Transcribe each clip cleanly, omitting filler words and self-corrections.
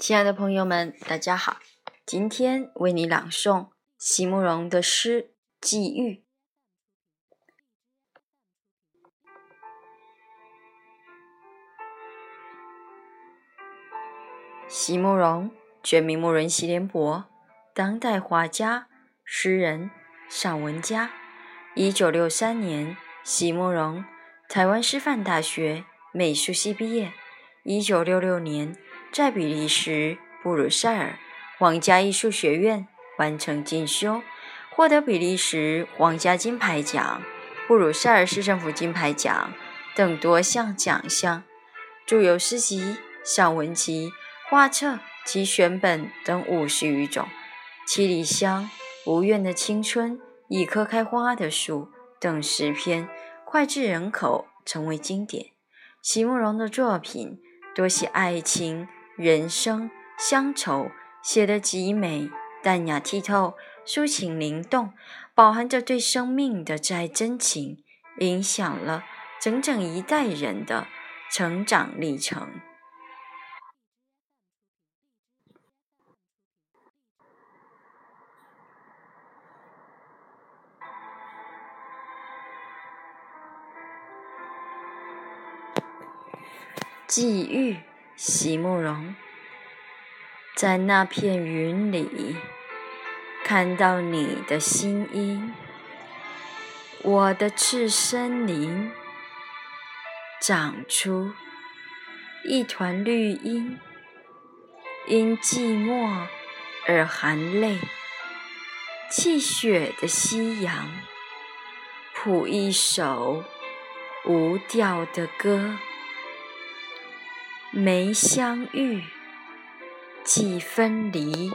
亲爱的朋友们，大家好，今天为你朗诵席慕容的诗《寄寓》。席慕容，全名慕容席联博，当代画家、诗人、散文家。1963年，席慕容台湾师范大学美术系毕业。1966年在比利时布鲁塞尔皇家艺术学院完成进修，获得比利时皇家金牌奖、布鲁塞尔市政府金牌奖等多项奖项，著有诗集、散文集、画册及选本等50余种，七里香、无怨的青春、一棵开花的树等10篇脍炙人口，成为经典。席慕容的作品多写爱情、人生、乡愁，写得极美，淡雅剔透，抒情灵动，饱含着对生命的挚爱真情，影响了整整一代人的成长历程。寄寓，席慕容。在那片云里看到你的心音，我的赤森林长出一团绿荫，因寂寞而含泪。泣血的夕阳谱一首无调的歌，梅相遇，即分离。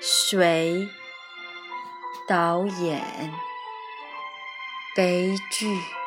谁导演悲剧？